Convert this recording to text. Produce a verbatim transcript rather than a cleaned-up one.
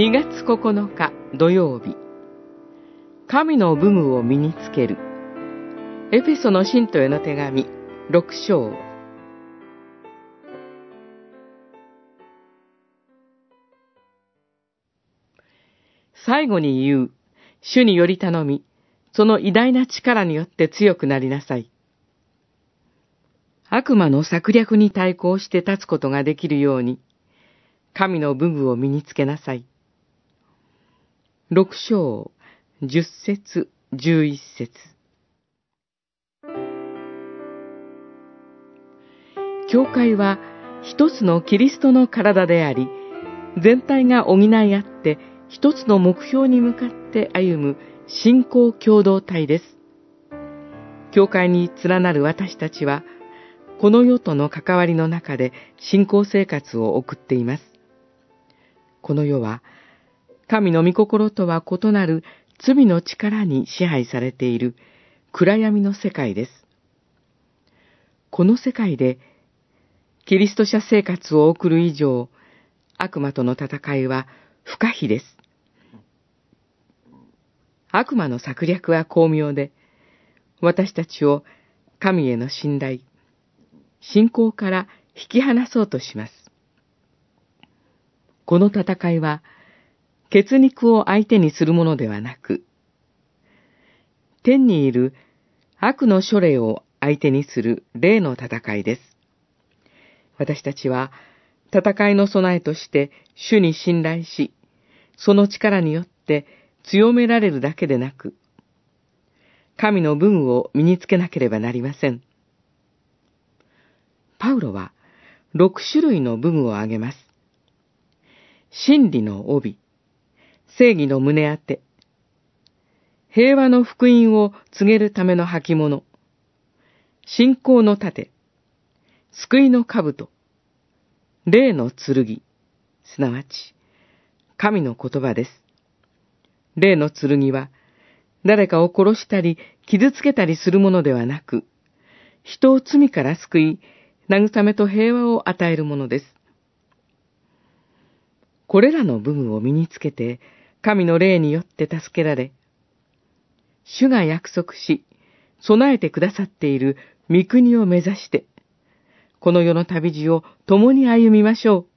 にがつここのか土曜日、神の武具を身につける。エペソの信徒への手紙ろくしょう。最後に言う、主により頼み、その偉大な力によって強くなりなさい。悪魔の策略に対抗して立つことができるように、神の武具を身につけなさい。六章、十節、十一節。教会は一つのキリストの体であり、全体が補い合って一つの目標に向かって歩む信仰共同体です。教会に連なる私たちは、この世との関わりの中で信仰生活を送っています。この世は、神の御心とは異なる罪の力に支配されている暗闇の世界です。この世界で、キリスト者生活を送る以上、悪魔との戦いは不可避です。悪魔の策略は巧妙で、私たちを神への信頼、信仰から引き離そうとします。この戦いは、血肉を相手にするものではなく、天にいる悪の諸霊を相手にする霊の戦いです。私たちは、戦いの備えとして主に信頼し、その力によって強められるだけでなく、神の武具を身につけなければなりません。パウロは六種類の武具を挙げます。真理の帯、正義の胸当て、平和の福音を告げるための履物、信仰の盾、救いの兜、霊の剣、すなわち神の言葉です。霊の剣は誰かを殺したり傷つけたりするものではなく、人を罪から救い、慰めと平和を与えるものです。これらの武具を身につけて、神の霊によって助けられ、主が約束し、備えてくださっている御国を目指して、この世の旅路を共に歩みましょう。